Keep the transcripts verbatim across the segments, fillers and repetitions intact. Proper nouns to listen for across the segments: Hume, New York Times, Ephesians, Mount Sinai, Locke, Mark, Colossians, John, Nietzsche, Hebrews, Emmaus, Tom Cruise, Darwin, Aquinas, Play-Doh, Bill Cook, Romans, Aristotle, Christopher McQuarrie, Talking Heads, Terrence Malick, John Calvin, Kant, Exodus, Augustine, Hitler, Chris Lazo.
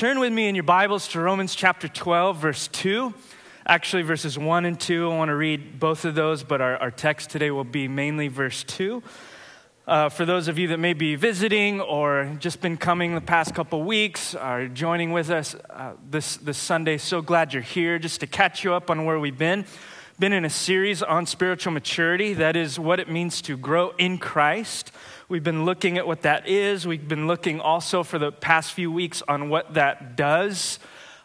Turn with me in your Bibles to Romans chapter twelve, verse two. Actually, verses one and two, I want to read both of those, but our, our text today will be mainly verse two. Uh, for those of you that may be visiting or just been coming the past couple weeks, are joining with us uh, this, this Sunday, so glad you're here. Just to catch you up on where we've been. Been in a series on spiritual maturity, that is what it means to grow in Christ. We've been looking at what that is. We've been looking also for the past few weeks on what that does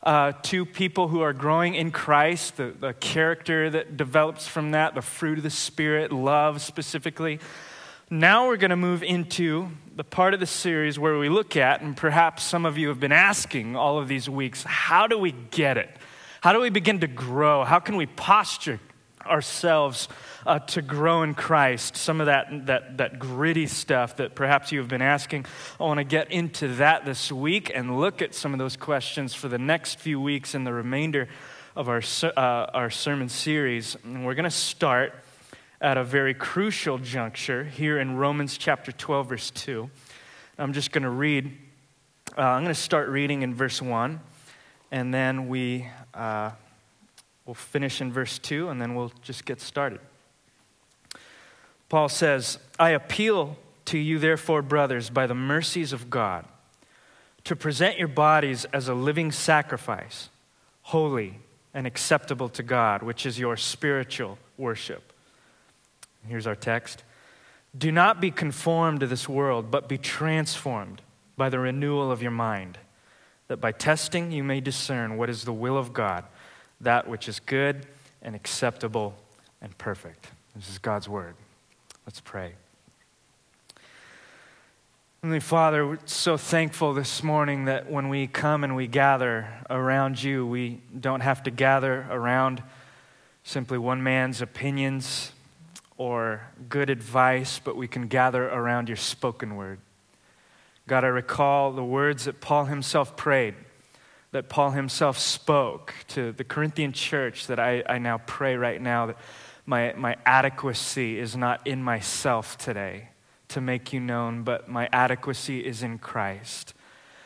uh, to people who are growing in Christ, the, the character that develops from that, the fruit of the Spirit, love specifically. Now we're going to move into the part of the series where we look at, and perhaps some of you have been asking all of these weeks, how do we get it? How do we begin to grow? How can we posture ourselves uh, to grow in Christ? Some of that, that, that gritty stuff that perhaps you have been asking. I want to get into that this week and look at some of those questions for the next few weeks in the remainder of our, uh, our sermon series. And we're going to start at a very crucial juncture here in Romans chapter twelve, verse two. I'm just going to read. Uh, I'm going to start reading in verse one. And then we uh, will finish in verse two, and then we'll just get started. Paul says, I appeal to you, therefore, brothers, by the mercies of God, to present your bodies as a living sacrifice, holy and acceptable to God, which is your spiritual worship. Here's our text. Do not be conformed to this world, but be transformed by the renewal of your mind, that by testing you may discern what is the will of God, that which is good and acceptable and perfect. This is God's word. Let's pray. Heavenly Father, we're so thankful this morning that when we come and we gather around you, we don't have to gather around simply one man's opinions or good advice, but we can gather around your spoken word. God, I recall the words that Paul himself prayed, that Paul himself spoke to the Corinthian church, that I, I now pray right now that my, my adequacy is not in myself today to make you known, but my adequacy is in Christ.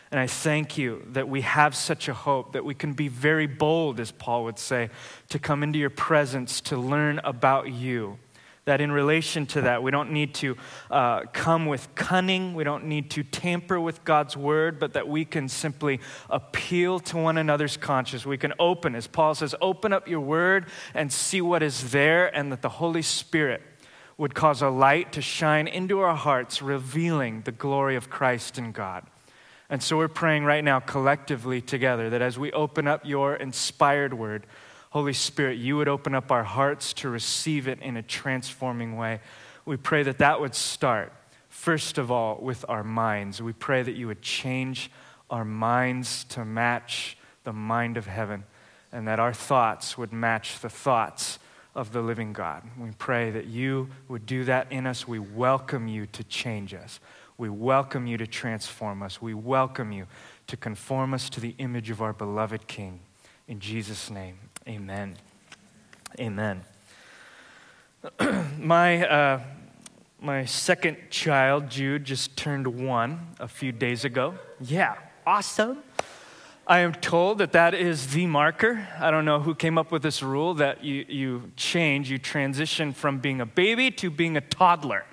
And I thank you that we have such a hope that we can be very bold, as Paul would say, to come into your presence to learn about you. That in relation to that, we don't need to uh, come with cunning. We don't need to tamper with God's word, but that we can simply appeal to one another's conscience. We can open, as Paul says, open up your word and see what is there, and that the Holy Spirit would cause a light to shine into our hearts, revealing the glory of Christ in God. And so we're praying right now collectively together that as we open up your inspired word, Holy Spirit, you would open up our hearts to receive it in a transforming way. We pray that that would start, first of all, with our minds. We pray that you would change our minds to match the mind of heaven, and that our thoughts would match the thoughts of the living God. We pray that you would do that in us. We welcome you to change us. We welcome you to transform us. We welcome you to conform us to the image of our beloved King. In Jesus' name, amen. Amen. my, uh, my second child, Jude, just turned one a few days ago. Yeah, awesome. I am told that that is the marker. I don't know who came up with this rule that you, you change, you transition from being a baby to being a toddler.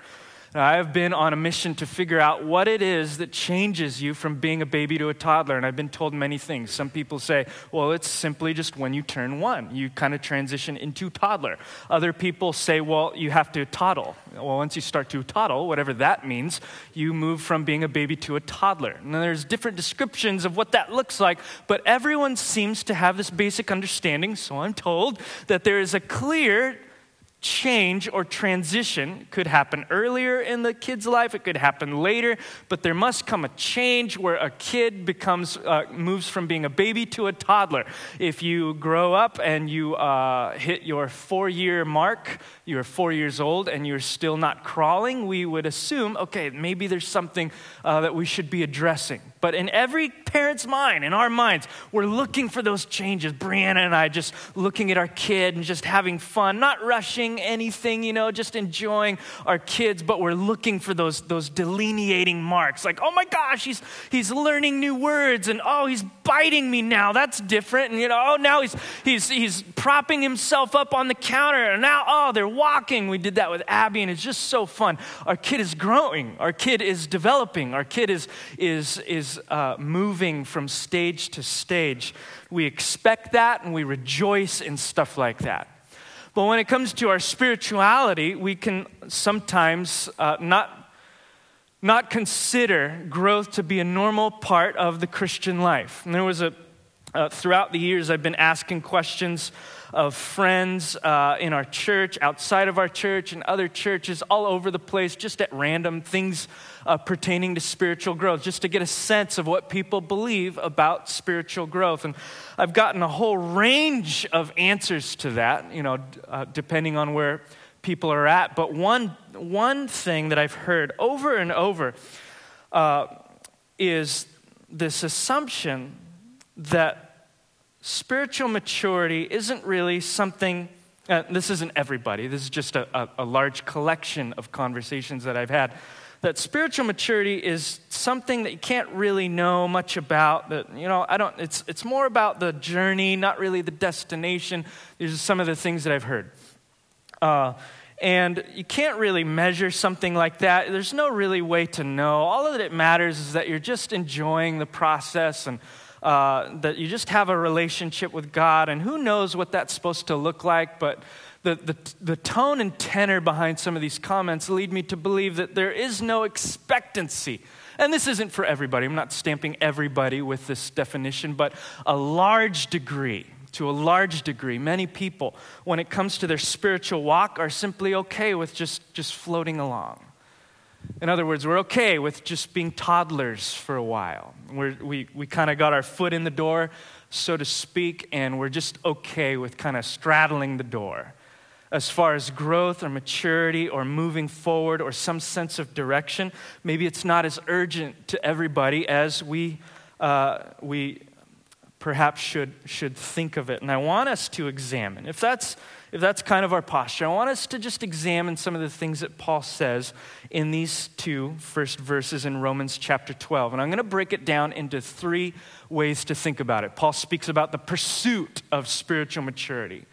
I have been on a mission to figure out what it is that changes you from being a baby to a toddler, and I've been told many things. Some people say, well, it's simply just when you turn one, you kind of transition into toddler. Other people say, well, you have to toddle. Well, once you start to toddle, whatever that means, you move from being a baby to a toddler. And there's different descriptions of what that looks like, but everyone seems to have this basic understanding, so I'm told that there is a clear change or transition. Could happen earlier in the kid's life, it could happen later, but there must come a change where a kid becomes, uh, moves from being a baby to a toddler. If you grow up and you uh, hit your four-year mark, you're four years old and you're still not crawling, we would assume, okay, maybe there's something uh, that we should be addressing. But in every parent's mind, in our minds, we're looking for those changes. Brianna and I just looking at our kid and just having fun, not rushing anything, you know, just enjoying our kids, but we're looking for those, those delineating marks. Like, oh my gosh, he's, he's learning new words, and oh, he's biting me now. That's different. And, you know, oh, now he's, he's, he's propping himself up on the counter, and now, oh, they're walking. We did that with Abby, and it's just so fun. Our kid is growing. Our kid is developing. Our kid is, is, is Uh, moving from stage to stage. We expect that and we rejoice in stuff like that. But when it comes to our spirituality, we can sometimes uh, not, not consider growth to be a normal part of the Christian life. And there was a, uh, throughout the years, I've been asking questions of friends uh, in our church, outside of our church, and other churches all over the place, just at random things uh, pertaining to spiritual growth, just to get a sense of what people believe about spiritual growth. And I've gotten a whole range of answers to that, you know, uh, depending on where people are at. But one, one thing that I've heard over and over uh, is this assumption that spiritual maturity isn't really something, uh, this isn't everybody, this is just a, a, a large collection of conversations that I've had, that spiritual maturity is something that you can't really know much about, that, you know, I don't, it's, it's more about the journey, not really the destination. These are some of the things that I've heard. Uh, and you can't really measure something like that. There's no really way to know. All that it matters is that you're just enjoying the process, and Uh, that you just have a relationship with God, and who knows what that's supposed to look like, but the, the, the tone and tenor behind some of these comments lead me to believe that there is no expectancy. And this isn't for everybody. I'm not stamping everybody with this definition, but a large degree, to a large degree, many people, when it comes to their spiritual walk, are simply okay with just, just floating along. In other words, we're okay with just being toddlers for a while. We're, we we kind of got our foot in the door, so to speak, and we're just okay with kind of straddling the door as far as growth or maturity or moving forward or some sense of direction. Maybe it's not as urgent to everybody as we uh, we perhaps should should think of it. And I want us to examine if that's. If that's kind of our posture, I want us to just examine some of the things that Paul says in these two first verses in Romans chapter twelve. And I'm going to break it down into three ways to think about it. Paul speaks about the pursuit of spiritual maturity.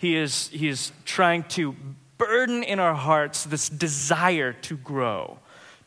He is, he is trying to burden in our hearts this desire to grow,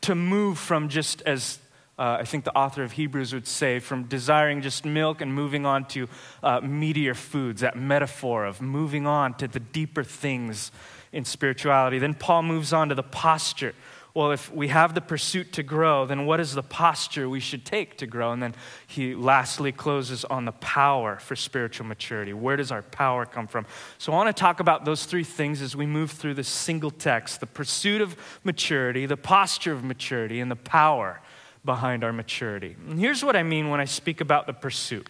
to move from just as Uh, I think the author of Hebrews would say, from desiring just milk and moving on to uh, meatier foods, that metaphor of moving on to the deeper things in spirituality. Then Paul moves on to the posture. Well, if we have the pursuit to grow, then what is the posture we should take to grow? And then he lastly closes on the power for spiritual maturity. Where does our power come from? So I want to talk about those three things as we move through this single text: the pursuit of maturity, the posture of maturity, and the power behind our maturity. And here's what I mean when I speak about the pursuit.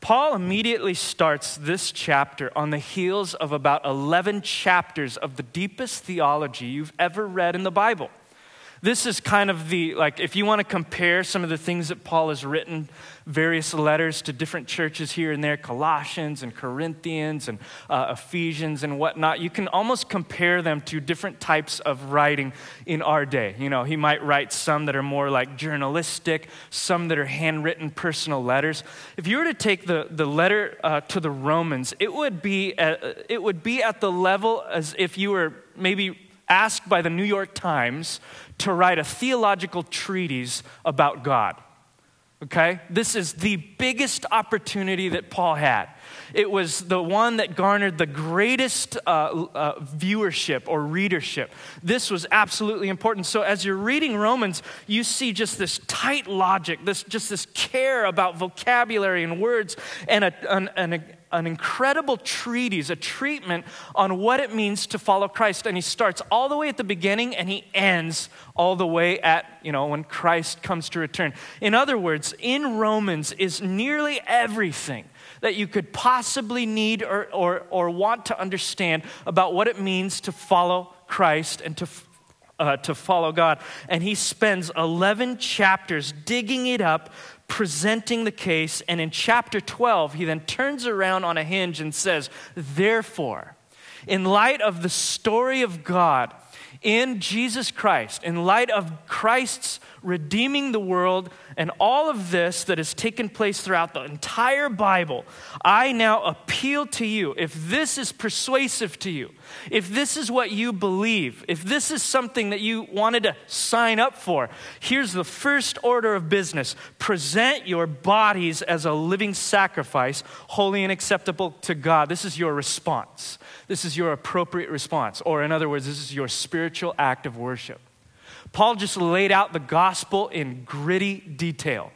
Paul immediately starts this chapter on the heels of about eleven chapters of the deepest theology you've ever read in the Bible. This is kind of the, like, if you want to compare some of the things that Paul has written, various letters to different churches here and there, Colossians and Corinthians and uh, Ephesians and whatnot, you can almost compare them to different types of writing in our day. You know, he might write some that are more like journalistic, some that are handwritten personal letters. If you were to take the, the letter uh, to the Romans, it would be at, it would be at the level as if you were maybe asked by the New York Times to write a theological treatise about God, okay? This is the biggest opportunity that Paul had. It was the one that garnered the greatest uh, uh, viewership or readership. This was absolutely important. So as you're reading Romans, you see just this tight logic, this just this care about vocabulary and words, and a, an, an, an incredible treatise, a treatment on what it means to follow Christ. And he starts all the way at the beginning, and he ends all the way at, you know, when Christ comes to return. In other words, in Romans is nearly everything that you could possibly need or, or, or want to understand about what it means to follow Christ and to uh, to follow God. And he spends eleven chapters digging it up, presenting the case. And in chapter twelve, he then turns around on a hinge and says, therefore, in light of the story of God in Jesus Christ, in light of Christ's redeeming the world and all of this that has taken place throughout the entire Bible, I now appeal to you, if this is persuasive to you, if this is what you believe, if this is something that you wanted to sign up for, here's the first order of business. Present your bodies as a living sacrifice, holy and acceptable to God. This is your response. This is your appropriate response. Or in other words, this is your spiritual act of worship. Paul just laid out the gospel in gritty detail,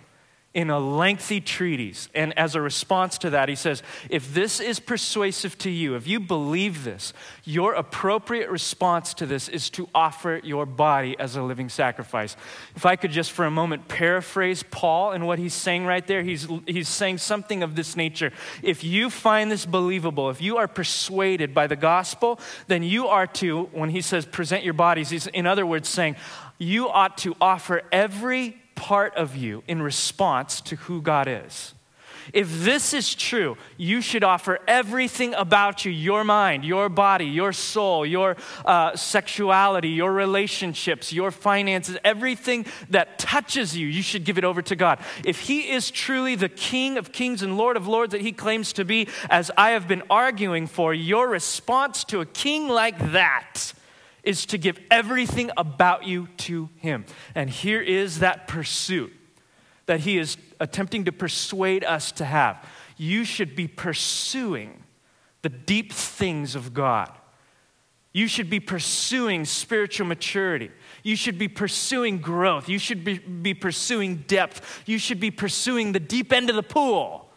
in a lengthy treatise. And as a response to that, he says, if this is persuasive to you, if you believe this, your appropriate response to this is to offer your body as a living sacrifice. If I could just for a moment paraphrase Paul and what he's saying right there, he's, he's saying something of this nature. If you find this believable, if you are persuaded by the gospel, then you are to, when he says present your bodies, he's in other words saying, you ought to offer every part of you in response to who God is. If this is true, you should offer everything about you, your mind, your body, your soul, your uh, sexuality, your relationships, your finances, everything that touches you, you should give it over to God. If he is truly the King of kings and Lord of lords that he claims to be, as I have been arguing for, your response to a king like that is to give everything about you to him. And here is that pursuit that he is attempting to persuade us to have. You should be pursuing the deep things of God. You should be pursuing spiritual maturity. You should be pursuing growth. You should be, be pursuing depth. You should be pursuing the deep end of the pool.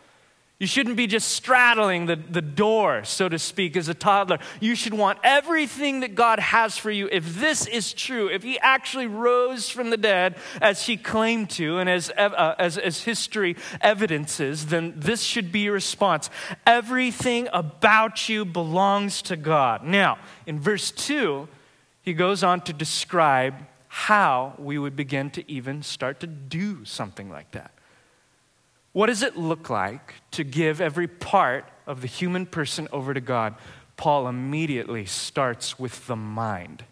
You shouldn't be just straddling the, the door, so to speak, as a toddler. You should want everything that God has for you. If this is true, if he actually rose from the dead as he claimed to and as, uh, as, as history evidences, then this should be your response. Everything about you belongs to God. Now, in verse two, he goes on to describe how we would begin to even start to do something like that. What does it look like to give every part of the human person over to God? Paul immediately starts with the mind.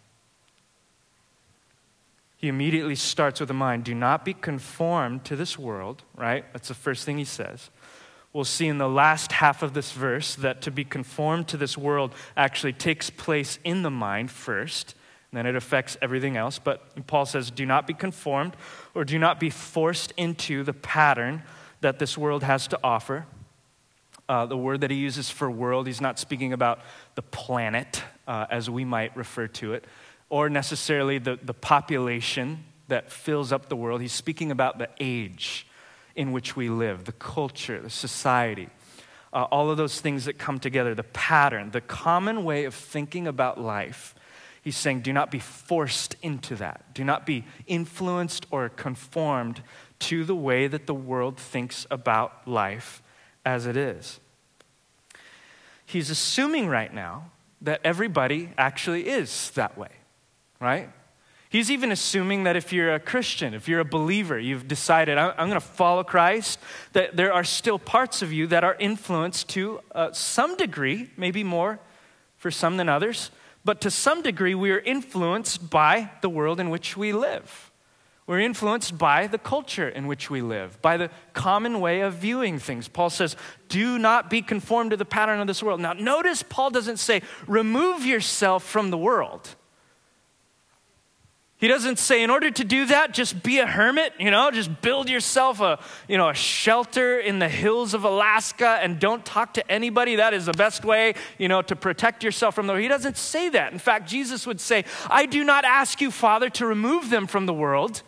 He immediately starts with the mind. Do not be conformed to this world, right? That's the first thing he says. We'll see in the last half of this verse that to be conformed to this world actually takes place in the mind first, and then it affects everything else. But Paul says, do not be conformed or do not be forced into the pattern that this world has to offer. Uh, the word that he uses for world, he's not speaking about the planet, uh, as we might refer to it, or necessarily the, the population that fills up the world. He's speaking about the age in which we live, the culture, the society, uh, all of those things that come together, the pattern, the common way of thinking about life. He's saying, do not be forced into that. Do not be influenced or conformed to the way that the world thinks about life as it is. He's assuming right now that everybody actually is that way, right? He's even assuming that if you're a Christian, if you're a believer, you've decided, I'm, I'm going to follow Christ, that there are still parts of you that are influenced to uh, some degree, maybe more for some than others, but to some degree we are influenced by the world in which we live. We're influenced by the culture in which we live, by the common way of viewing things. Paul says, do not be conformed to the pattern of this world. Now, notice Paul doesn't say, remove yourself from the world. He doesn't say, in order to do that, just be a hermit, you know, just build yourself a, you know, a shelter in the hills of Alaska and don't talk to anybody. That is the best way, you know, to protect yourself from the world. He doesn't say that. In fact, Jesus would say, I do not ask you, Father, to remove them from the world.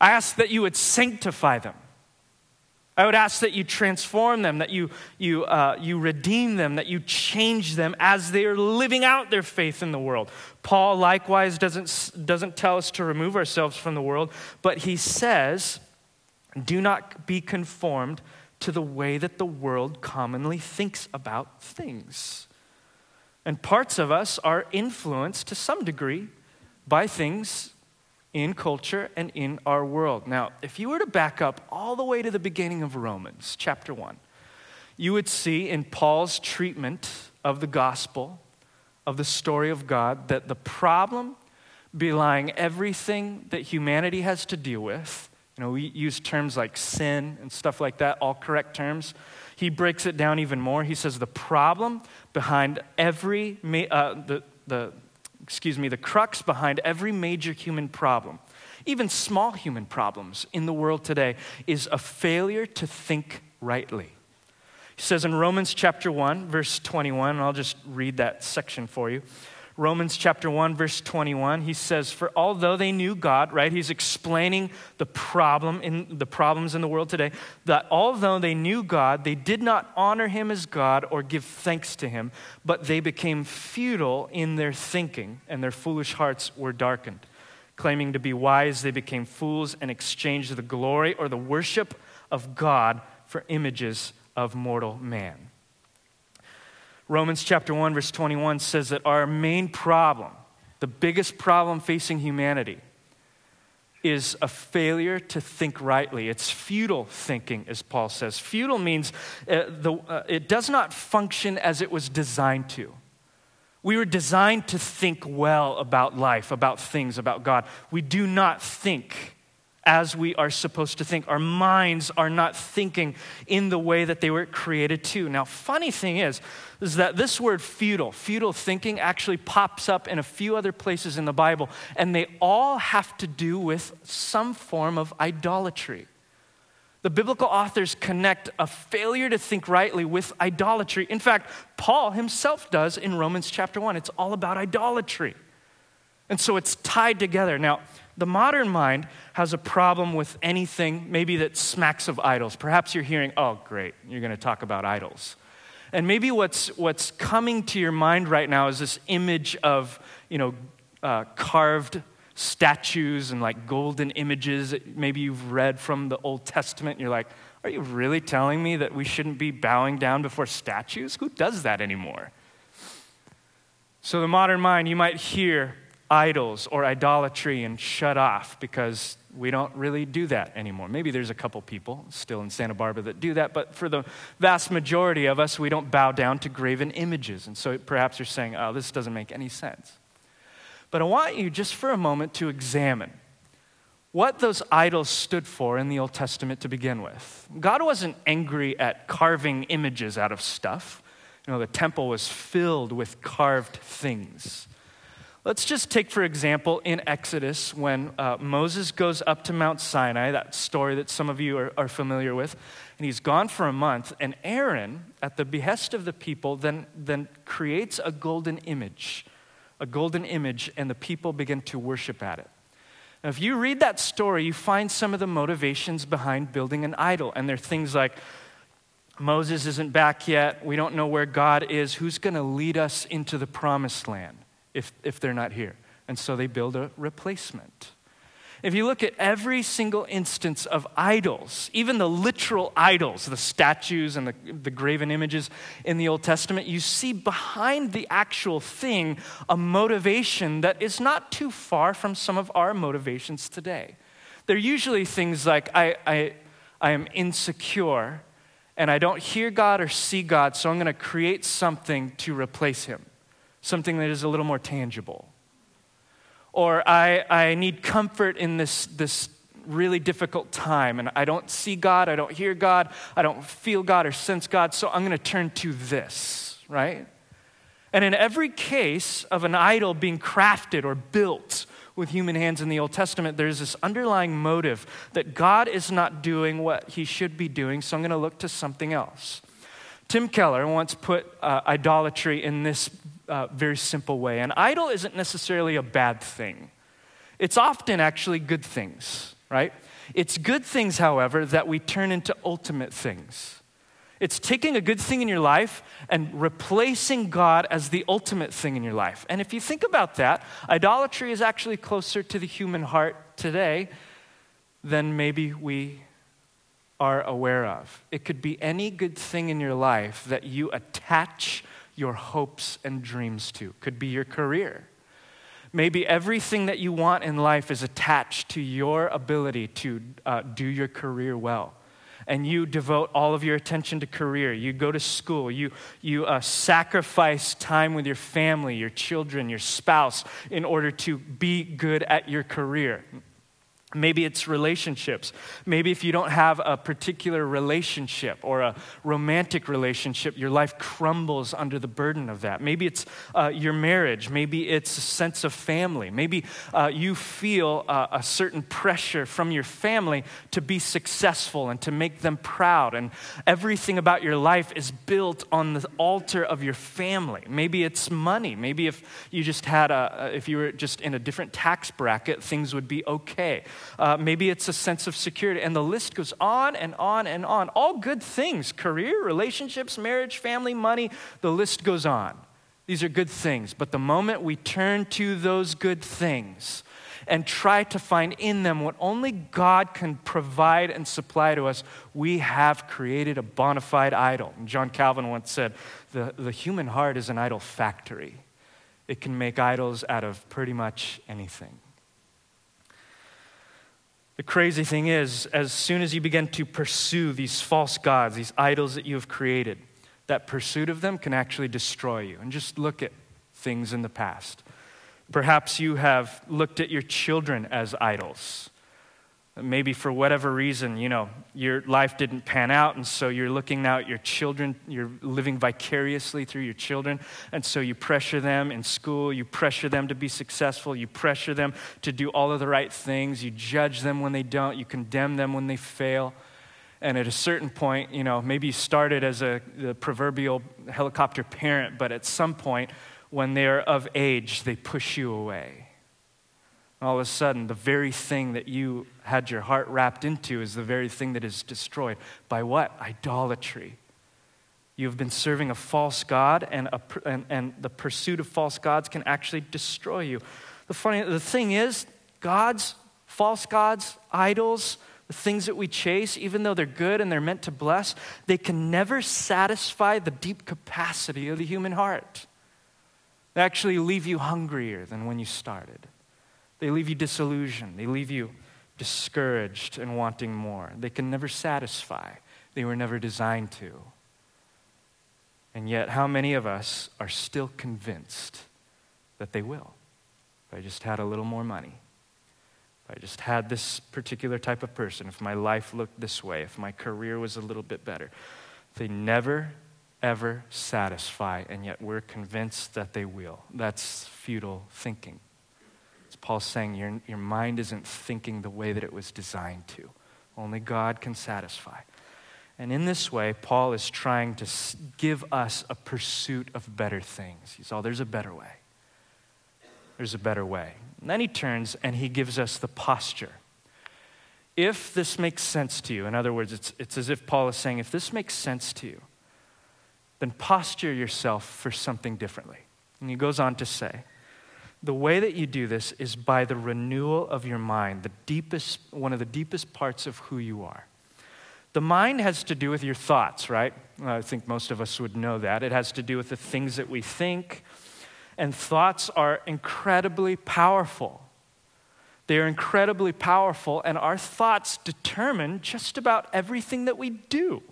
I ask that you would sanctify them. I would ask that you transform them, that you, you, uh, you redeem them, that you change them as they are living out their faith in the world. Paul likewise doesn't, doesn't tell us to remove ourselves from the world, but he says, do not be conformed to the way that the world commonly thinks about things. And parts of us are influenced to some degree by things in culture and in our world. Now, if you were to back up all the way to the beginning of Romans, chapter one, you would see in Paul's treatment of the gospel, of the story of God, that the problem belying everything that humanity has to deal with, you know, we use terms like sin and stuff like that, all correct terms. He breaks it down even more. He says the problem behind every, uh, the, the, excuse me, the crux behind every major human problem, even small human problems in the world today, is a failure to think rightly. He says in Romans chapter one, verse twenty-one, and I'll just read that section for you. Romans chapter one, verse twenty-one, he says, for although they knew God, right? He's explaining the problem in the problems in the world today, that although they knew God, they did not honor him as God or give thanks to him, but they became futile in their thinking, and their foolish hearts were darkened. Claiming to be wise, they became fools and exchanged the glory or the worship of God for images of mortal man. Romans chapter one, verse twenty-one says that our main problem, the biggest problem facing humanity, is a failure to think rightly. It's futile thinking, as Paul says. Futile means uh, the, uh, it does not function as it was designed to. We were designed to think well about life, about things, about God. We do not think as we are supposed to think. Our minds are not thinking in the way that they were created to. Now, funny thing is, is that this word futile, futile thinking, actually pops up in a few other places in the Bible, and they all have to do with some form of idolatry. The biblical authors connect a failure to think rightly with idolatry. In fact, Paul himself does in Romans chapter one. It's all about idolatry. And so it's tied together. Now, the modern mind has a problem with anything maybe that smacks of idols. Perhaps you're hearing, oh, great, you're going to talk about idols. And maybe what's, what's coming to your mind right now is this image of, you know, uh, carved statues and like golden images that maybe you've read from the Old Testament. And you're like, are you really telling me that we shouldn't be bowing down before statues? Who does that anymore? So the modern mind, you might hear idols or idolatry and shut off because we don't really do that anymore. Maybe there's a couple people still in Santa Barbara that do that, but for the vast majority of us, we don't bow down to graven images. And so perhaps you're saying, oh, this doesn't make any sense. But I want you just for a moment to examine what those idols stood for in the Old Testament to begin with. God wasn't angry at carving images out of stuff. You know, the temple was filled with carved things. Let's just take, for example, in Exodus, when uh, Moses goes up to Mount Sinai, that story that some of you are, are familiar with, and he's gone for a month, and Aaron, at the behest of the people, then, then creates a golden image, a golden image, and the people begin to worship at it. Now, if you read that story, you find some of the motivations behind building an idol, and they're things like, Moses isn't back yet, we don't know where God is, who's gonna lead us into the promised land? If, if they're not here. And so they build a replacement. If you look at every single instance of idols, even the literal idols, the statues and the, the graven images in the Old Testament, you see behind the actual thing a motivation that is not too far from some of our motivations today. They're usually things like, I, I, I am insecure and I don't hear God or see God, so I'm gonna create something to replace him. Something that is a little more tangible. Or I, I need comfort in this, this really difficult time, and I don't see God, I don't hear God, I don't feel God or sense God, so I'm gonna turn to this, right? And in every case of an idol being crafted or built with human hands in the Old Testament, there's this underlying motive that God is not doing what he should be doing, so I'm gonna look to something else. Tim Keller once put uh, idolatry in this Uh, very simple way. An idol isn't necessarily a bad thing. It's often actually good things, right? It's good things, however, that we turn into ultimate things. It's taking a good thing in your life and replacing God as the ultimate thing in your life. And if you think about that, idolatry is actually closer to the human heart today than maybe we are aware of. It could be any good thing in your life that you attach your hopes and dreams to. Could be your career. Maybe everything that you want in life is attached to your ability to uh, do your career well. And you devote all of your attention to career. You go to school. You, you uh, sacrifice time with your family, your children, your spouse in order to be good at your career. Maybe it's relationships. Maybe if you don't have a particular relationship or a romantic relationship, your life crumbles under the burden of that. Maybe it's uh, your marriage. Maybe it's a sense of family. Maybe uh, you feel uh, a certain pressure from your family to be successful and to make them proud. And everything about your life is built on the altar of your family. Maybe it's money. Maybe if you just had a, if you were just in a different tax bracket, things would be okay. Uh, maybe it's a sense of security. And the list goes on and on and on. All good things, career, relationships, marriage, family, money, the list goes on. These are good things. But the moment we turn to those good things and try to find in them what only God can provide and supply to us, we have created a bona fide idol. And John Calvin once said, the, the human heart is an idol factory. It can make idols out of pretty much anything. The crazy thing is, as soon as you begin to pursue these false gods, these idols that you have created, that pursuit of them can actually destroy you. And just look at things in the past. Perhaps you have looked at your children as idols. Maybe for whatever reason, you know, your life didn't pan out, and so you're looking now at your children, you're living vicariously through your children, and so you pressure them in school, you pressure them to be successful, you pressure them to do all of the right things, you judge them when they don't, you condemn them when they fail. And at a certain point, you know, maybe you started as a the proverbial helicopter parent, but at some point, when they're of age, they push you away. All of a sudden, the very thing that you had your heart wrapped into is the very thing that is destroyed. By what? Idolatry. You've been serving a false god, and, a, and, and the pursuit of false gods can actually destroy you. The funny, the thing is, gods, false gods, idols, the things that we chase, even though they're good and they're meant to bless, they can never satisfy the deep capacity of the human heart. They actually leave you hungrier than when you started. They leave you disillusioned. They leave you discouraged and wanting more. They can never satisfy. They were never designed to. And yet, how many of us are still convinced that they will? If I just had a little more money, if I just had this particular type of person, if my life looked this way, if my career was a little bit better, they never, ever satisfy, and yet we're convinced that they will. That's futile thinking. Paul's saying your, your mind isn't thinking the way that it was designed to. Only God can satisfy. And in this way, Paul is trying to give us a pursuit of better things. He's all, there's a better way. There's a better way. And then he turns and he gives us the posture. If this makes sense to you, in other words, it's, it's as if Paul is saying, if this makes sense to you, then posture yourself for something differently. And he goes on to say, the way that you do this is by the renewal of your mind, the deepest, one of the deepest parts of who you are. The mind has to do with your thoughts, right? I think most of us would know that. It has to do with the things that we think, and thoughts are incredibly powerful. They are incredibly powerful, and our thoughts determine just about everything that we do.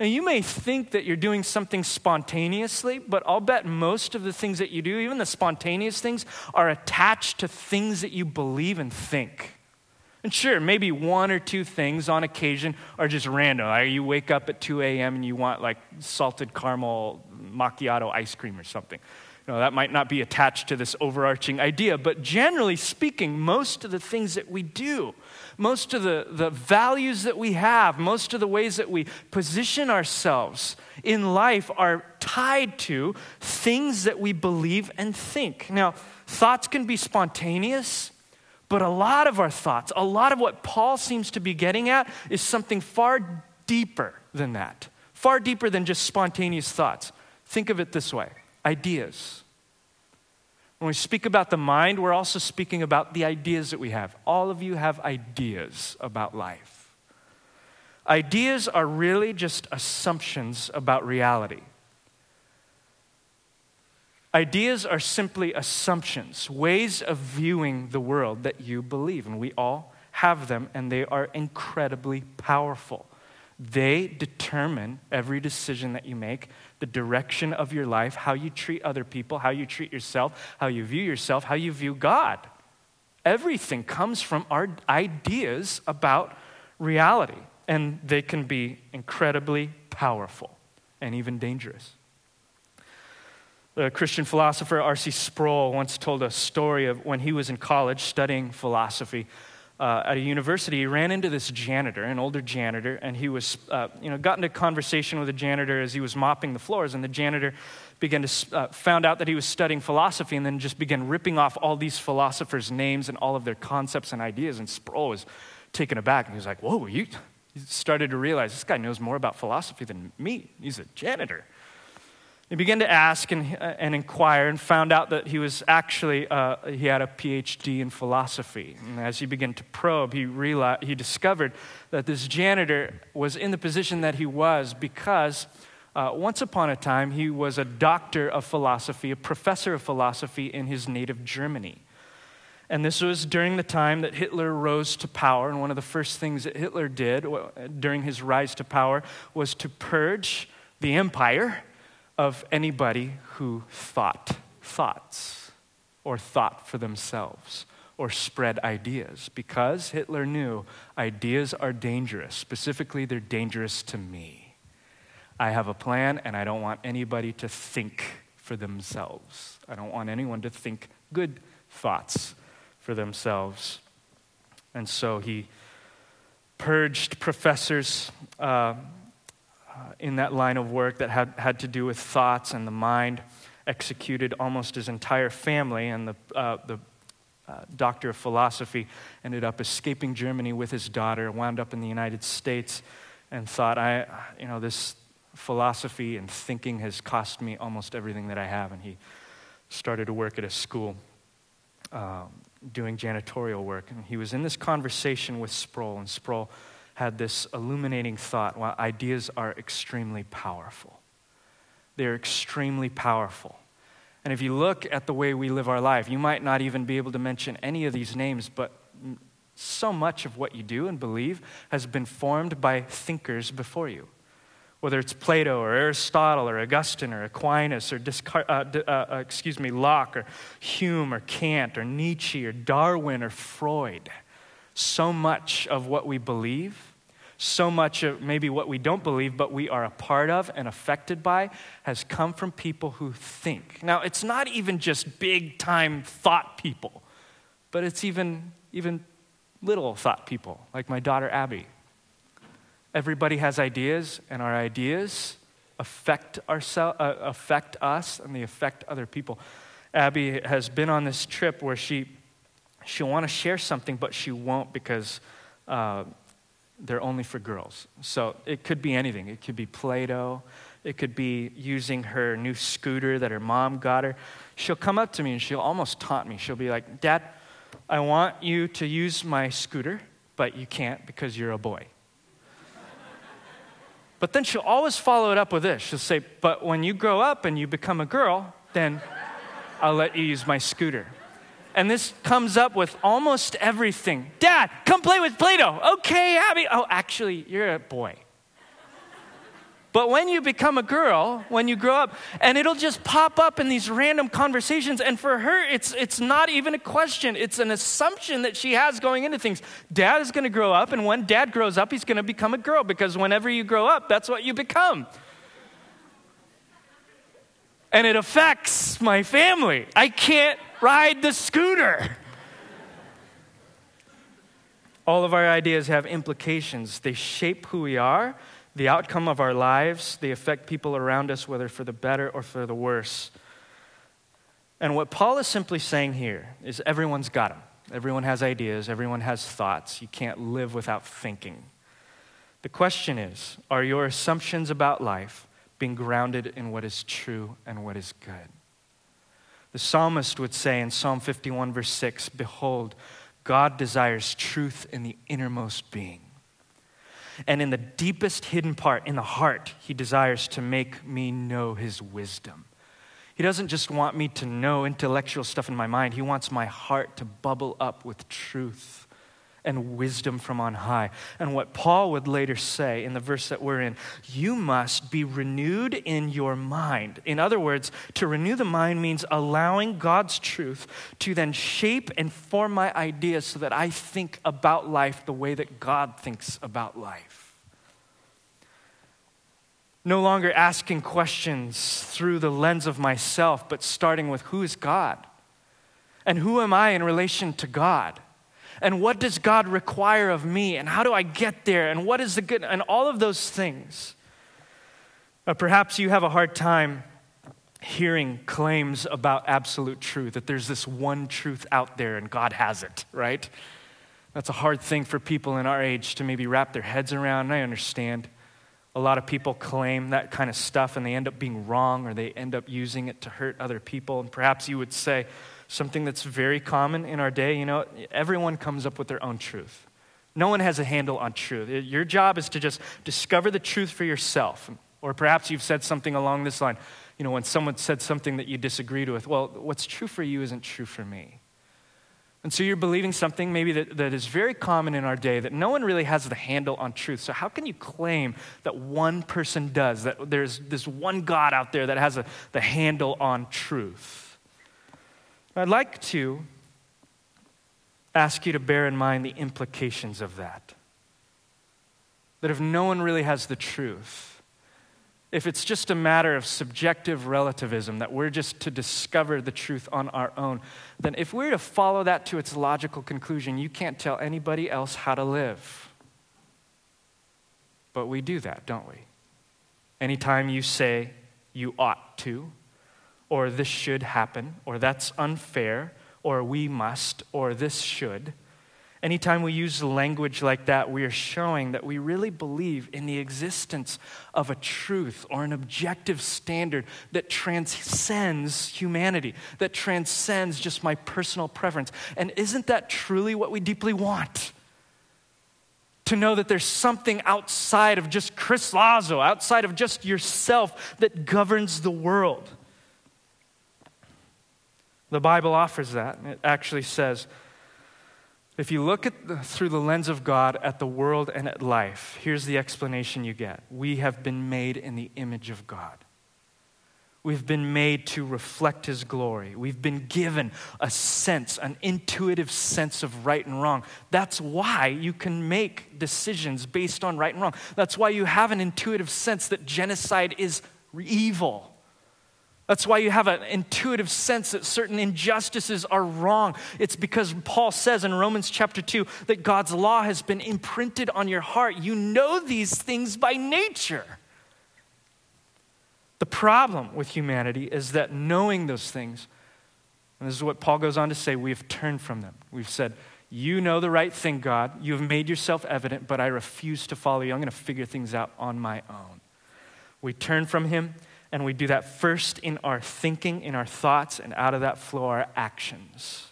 Now, you may think that you're doing something spontaneously, but I'll bet most of the things that you do, even the spontaneous things, are attached to things that you believe and think. And sure, maybe one or two things on occasion are just random. Like you wake up at two a m and you want like salted caramel macchiato ice cream or something. You know, that might not be attached to this overarching idea, but generally speaking, most of the things that we do, most of the, the values that we have, most of the ways that we position ourselves in life are tied to things that we believe and think. Now, thoughts can be spontaneous, but a lot of our thoughts, a lot of what Paul seems to be getting at is something far deeper than that, far deeper than just spontaneous thoughts. Think of it this way. Ideas. When we speak about the mind, we're also speaking about the ideas that we have. All of you have ideas about life. Ideas are really just assumptions about reality. Ideas are simply assumptions, ways of viewing the world that you believe, and we all have them, and they are incredibly powerful. They determine every decision that you make, the direction of your life, how you treat other people, how you treat yourself, how you view yourself, how you view God. Everything comes from our ideas about reality, and they can be incredibly powerful and even dangerous. The Christian philosopher R C Sproul once told a story of when he was in college studying philosophy. Uh, at a university, he ran into this janitor, an older janitor, and he was, uh, you know, got into a conversation with the janitor as he was mopping the floors, and the janitor began to, uh, found out that he was studying philosophy and then just began ripping off all these philosophers' names and all of their concepts and ideas, and Sproul was taken aback, and he was like, whoa, you, he started to realize, this guy knows more about philosophy than me, he's a janitor. He began to ask and, uh, and inquire and found out that he was actually, uh, he had a P H D in philosophy. And as he began to probe, he realized, he discovered that this janitor was in the position that he was because uh, once upon a time, he was a doctor of philosophy, a professor of philosophy in his native Germany. And this was during the time that Hitler rose to power. And one of the first things that Hitler did during his rise to power was to purge the empire of anybody who thought thoughts or thought for themselves or spread ideas, because Hitler knew ideas are dangerous. Specifically, they're dangerous to me. I have a plan, and I don't want anybody to think for themselves. I don't want anyone to think good thoughts for themselves. And so he purged professors uh, Uh, in that line of work that had, had to do with thoughts and the mind, executed almost his entire family, and the, uh, the uh, doctor of philosophy ended up escaping Germany with his daughter, wound up in the United States, and thought, I, you know, this philosophy and thinking has cost me almost everything that I have, and he started to work at a school um, doing janitorial work, and he was in this conversation with Sproul, and Sproul had this illuminating thought. Wow, ideas are extremely powerful. They're extremely powerful. And if you look at the way we live our life, you might not even be able to mention any of these names, but so much of what you do and believe has been formed by thinkers before you. Whether it's Plato or Aristotle or Augustine or Aquinas or Descartes, uh, uh, excuse me, Locke or Hume or Kant or Nietzsche or Darwin or Freud. So much of what we believe, so much of maybe what we don't believe, but we are a part of and affected by, has come from people who think. Now, it's not even just big-time thought people, but it's even, even little thought people, like my daughter Abby. Everybody has ideas, and our ideas affect ourselves, uh, affect us, and they affect other people. Abby has been on this trip where she... She'll want to share something, but she won't because uh, they're only for girls. So it could be anything. It could be Play-Doh. It could be using her new scooter that her mom got her. She'll come up to me and she'll almost taunt me. She'll be like, Dad, I want you to use my scooter, but you can't because you're a boy. But then she'll always follow it up with this. She'll say, but when you grow up and you become a girl, then I'll let you use my scooter. And this comes up with almost everything. Dad, come play with Play-Doh. Okay, Abby. Oh, actually, you're a boy. But when you become a girl, when you grow up, and it'll just pop up in these random conversations, and for her, it's it's not even a question. It's an assumption that she has going into things. Dad is going to grow up, and when Dad grows up, he's going to become a girl, because whenever you grow up, that's what you become. And it affects my family. I can't ride the scooter. All of our ideas have implications. They shape who we are, the outcome of our lives. They affect people around us, whether for the better or for the worse. And what Paul is simply saying here is everyone's got them. Everyone has ideas. Everyone has thoughts. You can't live without thinking. The question is, are your assumptions about life being grounded in what is true and what is good? The psalmist would say in Psalm fifty-one, verse six, behold, God desires truth in the innermost being. And in the deepest hidden part, in the heart, he desires to make me know his wisdom. He doesn't just want me to know intellectual stuff in my mind. He wants my heart to bubble up with truth and wisdom from on high. And what Paul would later say in the verse that we're in, you must be renewed in your mind. In other words, to renew the mind means allowing God's truth to then shape and form my ideas so that I think about life the way that God thinks about life. No longer asking questions through the lens of myself, but starting with who is God? And who am I in relation to God? And what does God require of me? And how do I get there? And what is the good? And all of those things. Uh, perhaps you have a hard time hearing claims about absolute truth, that there's this one truth out there and God has it, right? That's a hard thing for people in our age to maybe wrap their heads around, and I understand. A lot of people claim that kind of stuff and they end up being wrong or they end up using it to hurt other people. And perhaps you would say something that's very common in our day, you know, everyone comes up with their own truth. No one has a handle on truth. Your job is to just discover the truth for yourself. Or perhaps you've said something along this line, you know, when someone said something that you disagreed with, well, what's true for you isn't true for me. And so you're believing something maybe that, that is very common in our day, that no one really has the handle on truth. So how can you claim that one person does, that there's this one God out there that has a, the handle on truth? I'd like to ask you to bear in mind the implications of that. That if no one really has the truth, if it's just a matter of subjective relativism, that we're just to discover the truth on our own, then if we're to follow that to its logical conclusion, you can't tell anybody else how to live. But we do that, don't we? Anytime you say you ought to, or this should happen, or that's unfair, or we must, or this should, anytime we use language like that, we are showing that we really believe in the existence of a truth or an objective standard that transcends humanity, that transcends just my personal preference. And isn't that truly what we deeply want? To know that there's something outside of just Chris Lazo, outside of just yourself, that governs the world. The Bible offers that. It actually says, if you look at the, through the lens of God at the world and at life, here's the explanation you get. We have been made in the image of God. We've been made to reflect his glory. We've been given a sense, an intuitive sense of right and wrong. That's why you can make decisions based on right and wrong. That's why you have an intuitive sense that genocide is evil. That's why you have an intuitive sense that certain injustices are wrong. It's because Paul says in Romans chapter two that God's law has been imprinted on your heart. You know these things by nature. The problem with humanity is that knowing those things, and this is what Paul goes on to say, we've turned from them. We've said, you know the right thing, God. You have made yourself evident, but I refuse to follow you. I'm going to figure things out on my own. We turn from him. And we do that first in our thinking, in our thoughts, and out of that flow our actions.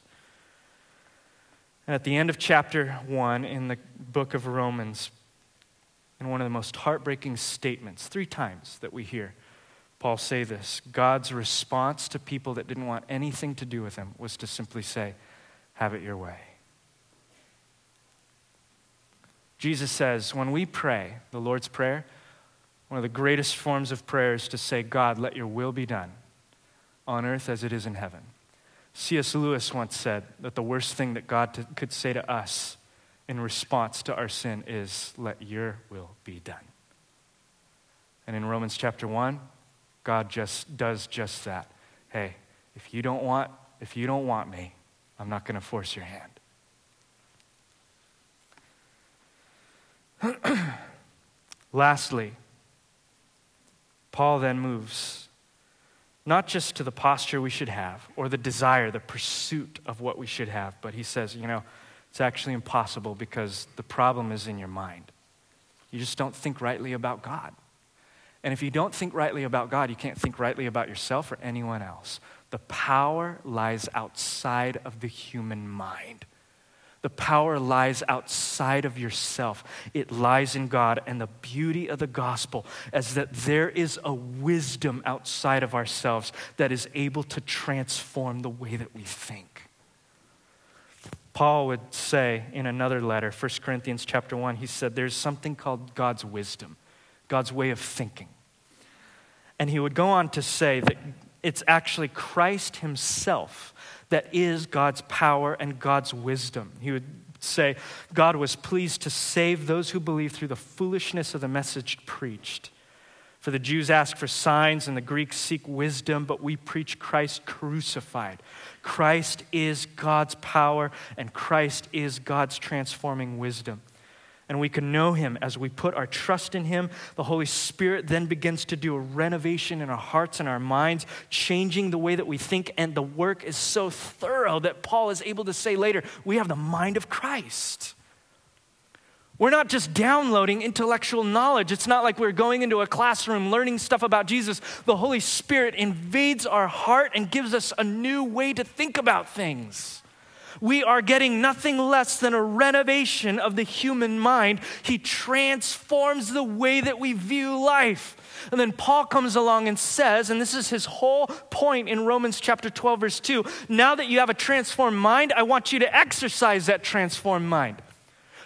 And at the end of chapter one in the book of Romans, in one of the most heartbreaking statements, three times that we hear Paul say this, God's response to people that didn't want anything to do with him was to simply say, have it your way. Jesus says, when we pray, the Lord's Prayer, one of the greatest forms of prayer is to say, God, let your will be done on earth as it is in heaven. C S Lewis once said that the worst thing that God to, could say to us in response to our sin is, let your will be done. And in Romans chapter one, God just does just that. Hey, if you don't want, if you don't want me, I'm not going to force your hand. Lastly, Paul then moves not just to the posture we should have or the desire, the pursuit of what we should have, but he says, you know, it's actually impossible because the problem is in your mind. You just don't think rightly about God. And if you don't think rightly about God, you can't think rightly about yourself or anyone else. The power lies outside of the human mind. The power lies outside of yourself. It lies in God. And the beauty of the gospel is that there is a wisdom outside of ourselves that is able to transform the way that we think. Paul would say in another letter, First Corinthians chapter one, he said, there's something called God's wisdom, God's way of thinking. And he would go on to say that it's actually Christ himself that is God's power and God's wisdom. He would say, God was pleased to save those who believe through the foolishness of the message preached. For the Jews ask for signs and the Greeks seek wisdom, but we preach Christ crucified. Christ is God's power and Christ is God's transforming wisdom. And we can know him as we put our trust in him. The Holy Spirit then begins to do a renovation in our hearts and our minds, changing the way that we think. And the work is so thorough that Paul is able to say later, we have the mind of Christ. We're not just downloading intellectual knowledge. It's not like we're going into a classroom learning stuff about Jesus. The Holy Spirit invades our heart and gives us a new way to think about things. We are getting nothing less than a renovation of the human mind. He transforms the way that we view life. And then Paul comes along and says, and this is his whole point in Romans chapter twelve, verse two, now that you have a transformed mind, I want you to exercise that transformed mind.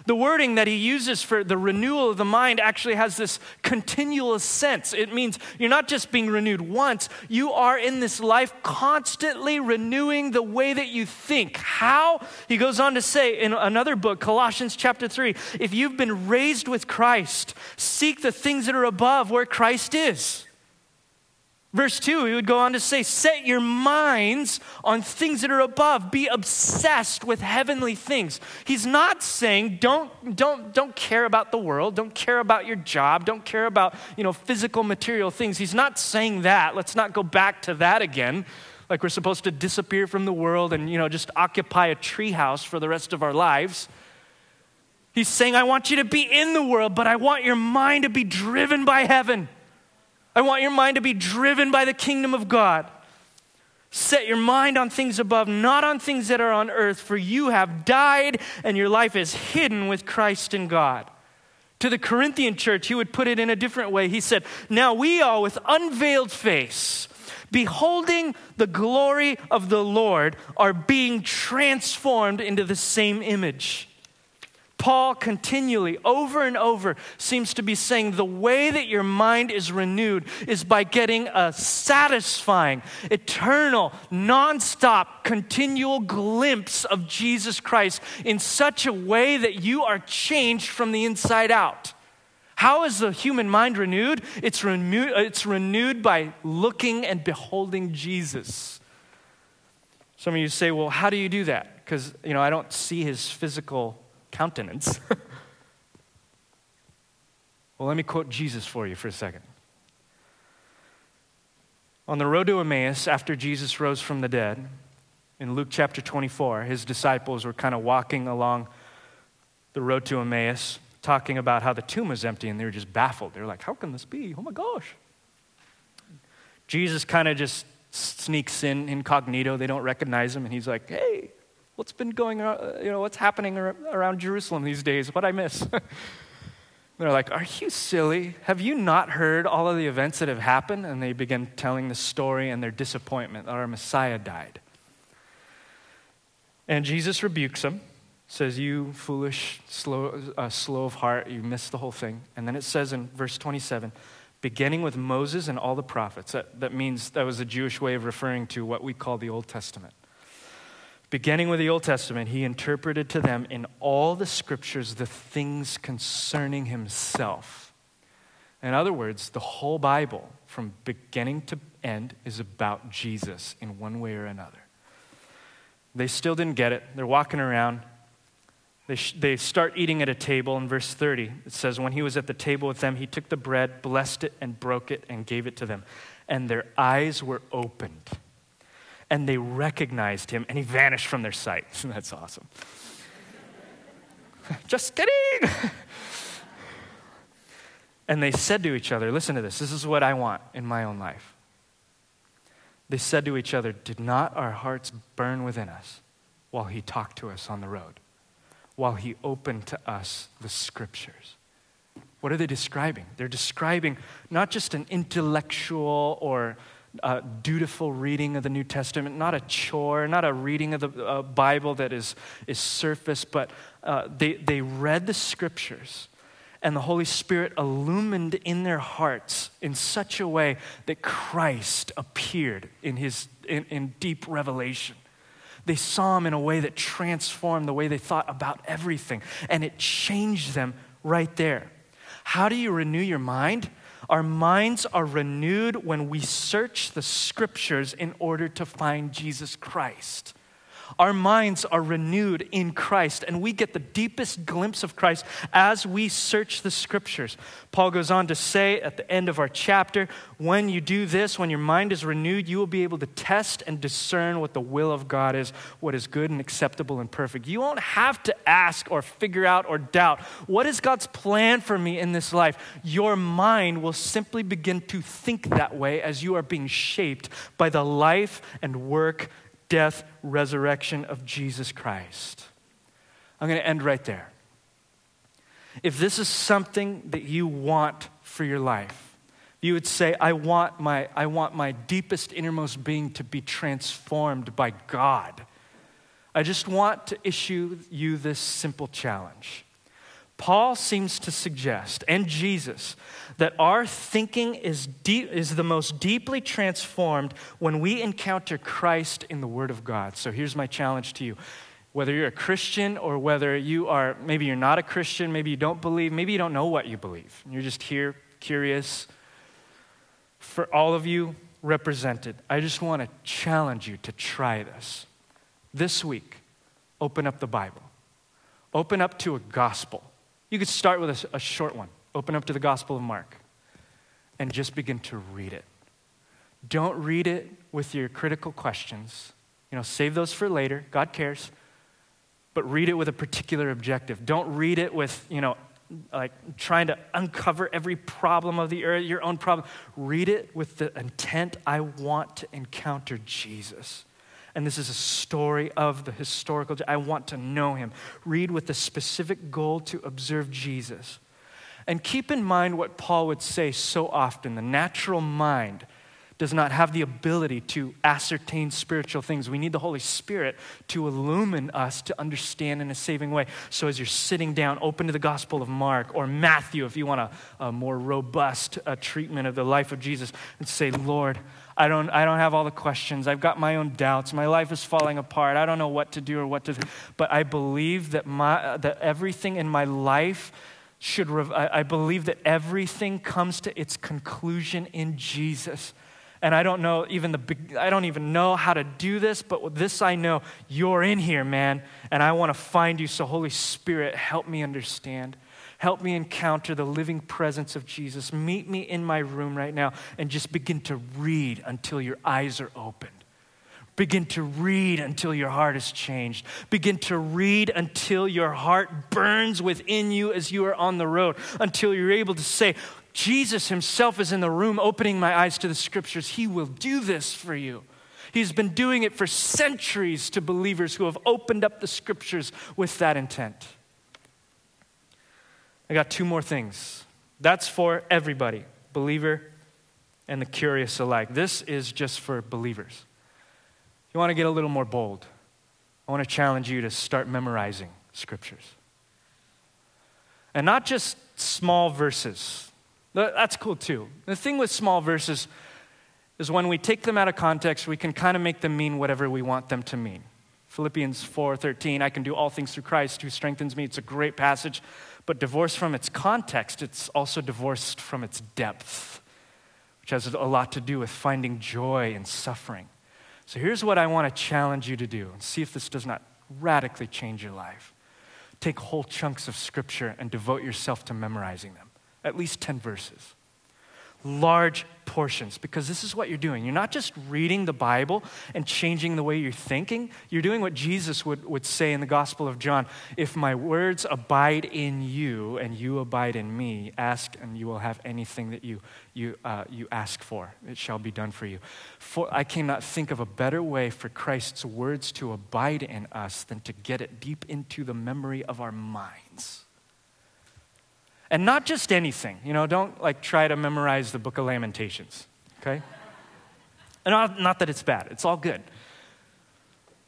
The wording that he uses for the renewal of the mind actually has this continual sense. It means you're not just being renewed once, you are in this life constantly renewing the way that you think. How? He goes on to say in another book, Colossians chapter three, if you've been raised with Christ, seek the things that are above where Christ is. Verse two, he would go on to say, set your minds on things that are above. Be obsessed with heavenly things. He's not saying don't, don't, don't care about the world. Don't care about your job. Don't care about, you know, physical material things. He's not saying that. Let's not go back to that again. Like we're supposed to disappear from the world and, you know, just occupy a treehouse for the rest of our lives. He's saying, I want you to be in the world, but I want your mind to be driven by heaven. I want your mind to be driven by the kingdom of God. Set your mind on things above, not on things that are on earth, for you have died and your life is hidden with Christ in God. To the Corinthian church, he would put it in a different way. He said, now we all with unveiled face, beholding the glory of the Lord, are being transformed into the same image. Paul continually, over and over, seems to be saying the way that your mind is renewed is by getting a satisfying, eternal, nonstop, continual glimpse of Jesus Christ in such a way that you are changed from the inside out. How is the human mind renewed? It's renewed, it's renewed by looking and beholding Jesus. Some of you say, well, how do you do that? Because, you know, I don't see his physical countenance. Well, let me quote Jesus for you for a second. On the road to Emmaus, after Jesus rose from the dead, in Luke chapter twenty-four, his disciples were kind of walking along the road to Emmaus, talking about how the tomb was empty, and they were just baffled. They were like, how can this be? Oh my gosh. Jesus kind of just sneaks in incognito. They don't recognize him, and he's like, hey, what's been going on, you know, what's happening around Jerusalem these days? What'd I miss? They're like, are you silly? Have you not heard all of the events that have happened? And they begin telling the story and their disappointment that our Messiah died. And Jesus rebukes them, says, you foolish, slow, uh, slow of heart, you missed the whole thing. And then it says in verse twenty-seven, beginning with Moses and all the prophets. That, that means that was a Jewish way of referring to what we call the Old Testament. Beginning with the Old Testament, he interpreted to them in all the scriptures the things concerning himself. In other words, the whole Bible from beginning to end is about Jesus in one way or another. They still didn't get it. They're walking around. They, sh- they start eating at a table. In verse thirty, it says, when he was at the table with them, he took the bread, blessed it, and broke it, and gave it to them. And their eyes were opened. And they recognized him, and he vanished from their sight. That's awesome. Just kidding. And they said to each other, listen to this. This is what I want in my own life. They said to each other, did not our hearts burn within us while he talked to us on the road while he opened to us the scriptures. What are they describing? They're describing not just an intellectual or a dutiful reading of the New Testament, not a chore, not a reading of the uh, Bible that is, is surface, but uh, they, they read the scriptures and the Holy Spirit illumined in their hearts in such a way that Christ appeared in, his, in, in deep revelation. They saw him in a way that transformed the way they thought about everything, and it changed them right there. How do you renew your mind? Our minds are renewed when we search the scriptures in order to find Jesus Christ. Our minds are renewed in Christ, and we get the deepest glimpse of Christ as we search the scriptures. Paul goes on to say at the end of our chapter, when you do this, when your mind is renewed, you will be able to test and discern what the will of God is, what is good and acceptable and perfect. You won't have to ask or figure out or doubt, what is God's plan for me in this life? Your mind will simply begin to think that way as you are being shaped by the life and work, death, resurrection of Jesus Christ. I'm going to end right there. If this is something that you want for your life, you would say, I want my, I want my deepest innermost being to be transformed by God. I just want to issue you this simple challenge. Paul seems to suggest, and Jesus, that our thinking is, deep, is the most deeply transformed when we encounter Christ in the Word of God. So here's my challenge to you. Whether you're a Christian or whether you are, maybe you're not a Christian, maybe you don't believe, maybe you don't know what you believe. You're just here, curious. For all of you represented, I just want to challenge you to try this. This week, open up the Bible. Open up to a gospel. You could start with a, a short one. Open up to the Gospel of Mark and just begin to read it. Don't read it with your critical questions. You know, save those for later. God cares. But read it with a particular objective. Don't read it with, you know, like trying to uncover every problem of the earth, your own problem. Read it with the intent, I want to encounter Jesus. And this is a story of the historical, I want to know him. Read with the specific goal to observe Jesus. And keep in mind what Paul would say so often, the natural mind does not have the ability to ascertain spiritual things. We need the Holy Spirit to illumine us to understand in a saving way. So as you're sitting down, open to the Gospel of Mark or Matthew, if you want a, a more robust uh, treatment of the life of Jesus, and say, Lord, I don't, I don't have all the questions. I've got my own doubts. My life is falling apart. I don't know what to do or what to do. But I believe that, my, that everything in my life should, rev- I believe that everything comes to its conclusion in Jesus. And I don't know even the, I don't even know how to do this, but this I know, you're in here, man, and I want to find you. So Holy Spirit, help me understand. Help me encounter the living presence of Jesus. Meet me in my room right now and just begin to read until your eyes are opened. Begin to read until your heart is changed. Begin to read until your heart burns within you as you are on the road, until you're able to say, Jesus himself is in the room opening my eyes to the scriptures. He will do this for you. He's been doing it for centuries to believers who have opened up the scriptures with that intent. I got two more things. That's for everybody, believer and the curious alike. This is just for believers. If you want to get a little more bold, I want to challenge you to start memorizing scriptures. And not just small verses. That's cool too. The thing with small verses is when we take them out of context, we can kind of make them mean whatever we want them to mean. Philippians four thirteen, I can do all things through Christ who strengthens me. It's a great passage, but divorced from its context, it's also divorced from its depth, which has a lot to do with finding joy in suffering. So here's what I want to challenge you to do and see if this does not radically change your life. Take whole chunks of scripture and devote yourself to memorizing them. At least ten verses. large portions, because this is what you're doing. You're not just reading the Bible and changing the way you're thinking. You're doing what Jesus would, would say in the Gospel of John, if my words abide in you and you abide in me, ask and you will have anything that you you uh, you ask for. It shall be done for you. For I cannot think of a better way for Christ's words to abide in us than to get it deep into the memory of our minds. And not just anything, you know, don't like try to memorize the book of Lamentations, okay? And not, not that it's bad, it's all good.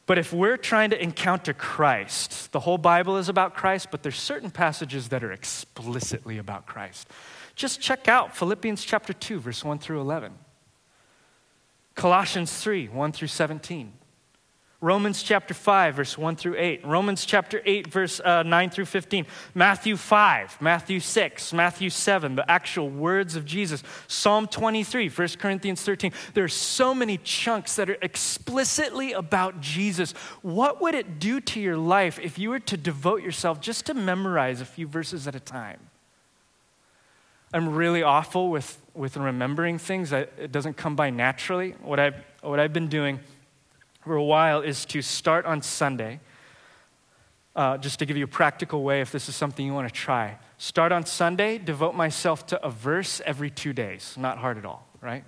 But if we're trying to encounter Christ, the whole Bible is about Christ, but there's certain passages that are explicitly about Christ. Just check out Philippians chapter two, verse one through eleven. Colossians three, one through seventeen. Romans chapter five, verse one through eight. Romans chapter eight, verse uh, nine through fifteen. Matthew five, Matthew six, Matthew seven, the actual words of Jesus. Psalm twenty-three, First Corinthians thirteen. There are so many chunks that are explicitly about Jesus. What would it do to your life if you were to devote yourself just to memorize a few verses at a time? I'm really awful with, with remembering things. I, it doesn't come by naturally. What I've, what I've been doing for a while is to start on Sunday, uh, just to give you a practical way if this is something you want to try. Start on Sunday, devote myself to a verse every two days. Not hard at all, right?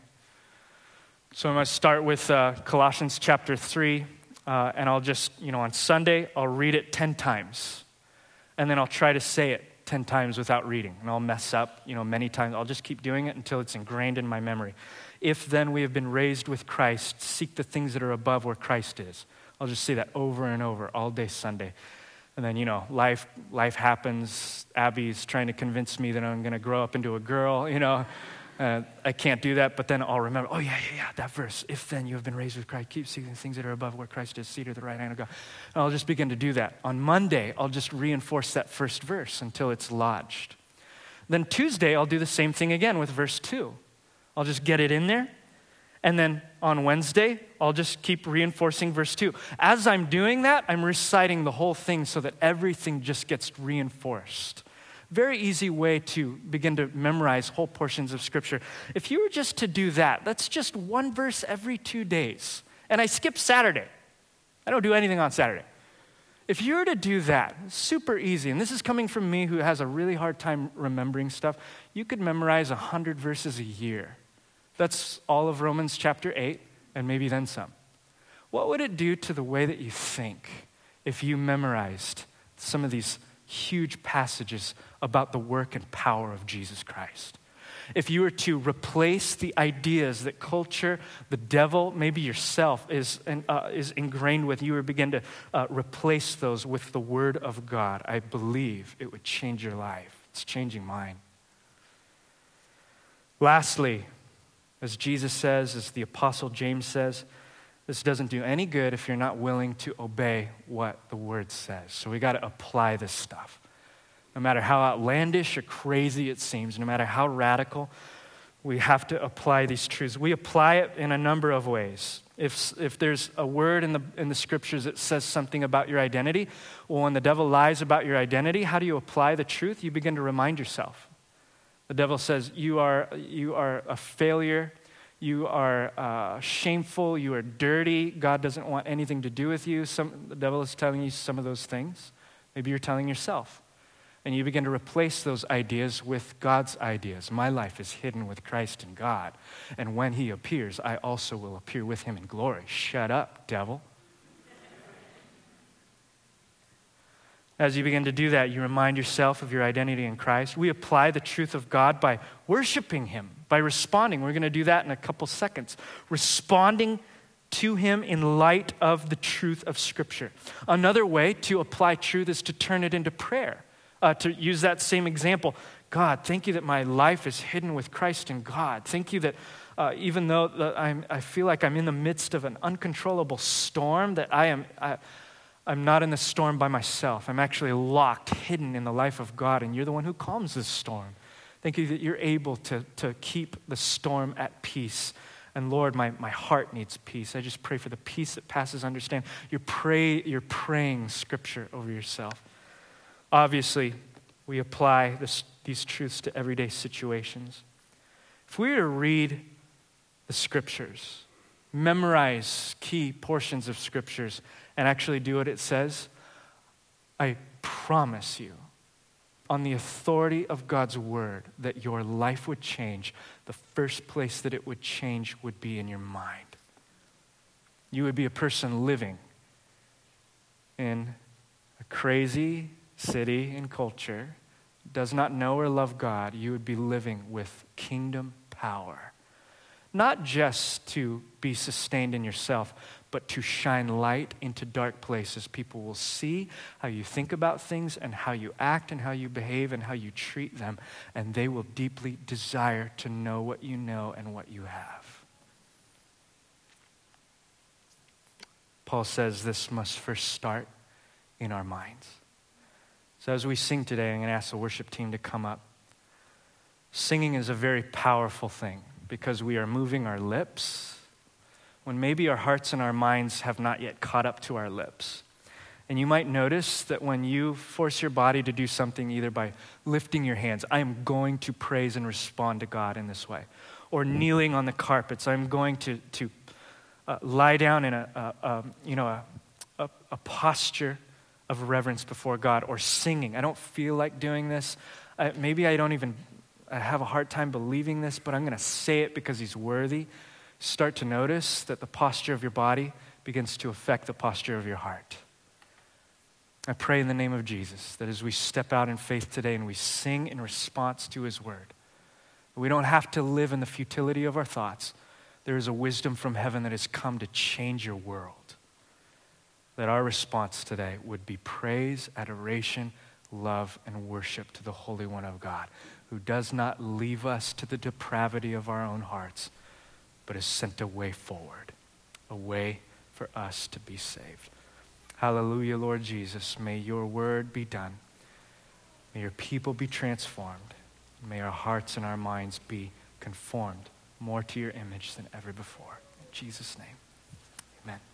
So I'm going to start with uh, Colossians chapter three, uh, and I'll just, you know, on Sunday, I'll read it ten times, and then I'll try to say it ten times without reading, and I'll mess up, you know, many times. I'll just keep doing it until it's ingrained in my memory. If then we have been raised with Christ, seek the things that are above where Christ is. I'll just say that over and over, all day Sunday. And then, you know, life life happens. Abby's trying to convince me that I'm going to grow up into a girl, you know. Uh, I can't do that, but then I'll remember, oh, yeah, yeah, yeah, that verse. If then you have been raised with Christ, keep seeking the things that are above where Christ is, seated at the right hand of God. And I'll just begin to do that. On Monday, I'll just reinforce that first verse until it's lodged. Then Tuesday, I'll do the same thing again with verse two. I'll just get it in there. And then on Wednesday, I'll just keep reinforcing verse two. As I'm doing that, I'm reciting the whole thing so that everything just gets reinforced. Very easy way to begin to memorize whole portions of Scripture. If you were just to do that, that's just one verse every two days. And I skip Saturday. I don't do anything on Saturday. If you were to do that, super easy, and this is coming from me who has a really hard time remembering stuff, you could memorize one hundred verses a year. That's all of Romans chapter eight, and maybe then some. What would it do to the way that you think if you memorized some of these huge passages about the work and power of Jesus Christ? If you were to replace the ideas that culture, the devil, maybe yourself is uh, is ingrained with, you would begin to uh, replace those with the Word of God. I believe it would change your life. It's changing mine. Lastly, as Jesus says, as the Apostle James says, this doesn't do any good if you're not willing to obey what the Word says. So we got to apply this stuff. No matter how outlandish or crazy it seems, no matter how radical, we have to apply these truths. We apply it in a number of ways. If if there's a word in the in the Scriptures that says something about your identity, well, when the devil lies about your identity, how do you apply the truth? You begin to remind yourself. The devil says, you are, you are a failure, you are uh, shameful, you are dirty, God doesn't want anything to do with you. Some, the devil is telling you some of those things. Maybe you're telling yourself. And you begin to replace those ideas with God's ideas. My life is hidden with Christ in God. And when he appears, I also will appear with him in glory. Shut up, devil. As you begin to do that, you remind yourself of your identity in Christ. We apply the truth of God by worshiping him, by responding. We're going to do that in a couple seconds. Responding to him in light of the truth of Scripture. Another way to apply truth is to turn it into prayer. Uh, to use that same example, God, thank you that my life is hidden with Christ in God. Thank you that uh, even though the, I'm, I feel like I'm in the midst of an uncontrollable storm, that I am, I, I'm not in the storm by myself. I'm actually locked, hidden in the life of God, and you're the one who calms this storm. Thank you that you're able to, to keep the storm at peace. And Lord, my, my heart needs peace. I just pray for the peace that passes understanding. You're, pray, you're praying Scripture over yourself. Obviously, we apply this, these truths to everyday situations. If we were to read the scriptures, memorize key portions of scriptures, and actually do what it says, I promise you, on the authority of God's word, that your life would change. The first place that it would change would be in your mind. You would be a person living in a crazy city and culture, does not know or love God. You would be living with kingdom power. Not just to be sustained in yourself, but to shine light into dark places. People will see how you think about things and how you act and how you behave and how you treat them, and they will deeply desire to know what you know and what you have. Paul says this must first start in our minds. So as we sing today, I'm going to ask the worship team to come up. Singing is a very powerful thing, because we are moving our lips when maybe our hearts and our minds have not yet caught up to our lips. And you might notice that when you force your body to do something, either by lifting your hands, I am going to praise and respond to God in this way, or kneeling on the carpets, I'm going to, to uh, lie down in a, a, a you know, a, a, a posture of reverence before God, or singing. I don't feel like doing this. I, maybe I don't even I have a hard time believing this, but I'm gonna say it because he's worthy. Start to notice that the posture of your body begins to affect the posture of your heart. I pray in the name of Jesus that as we step out in faith today and we sing in response to his word, we don't have to live in the futility of our thoughts. There is a wisdom from heaven that has come to change your world. That our response today would be praise, adoration, love, and worship to the Holy One of God, who does not leave us to the depravity of our own hearts, but has sent a way forward, a way for us to be saved. Hallelujah, Lord Jesus. May your word be done. May your people be transformed. May our hearts and our minds be conformed more to your image than ever before. In Jesus' name, amen.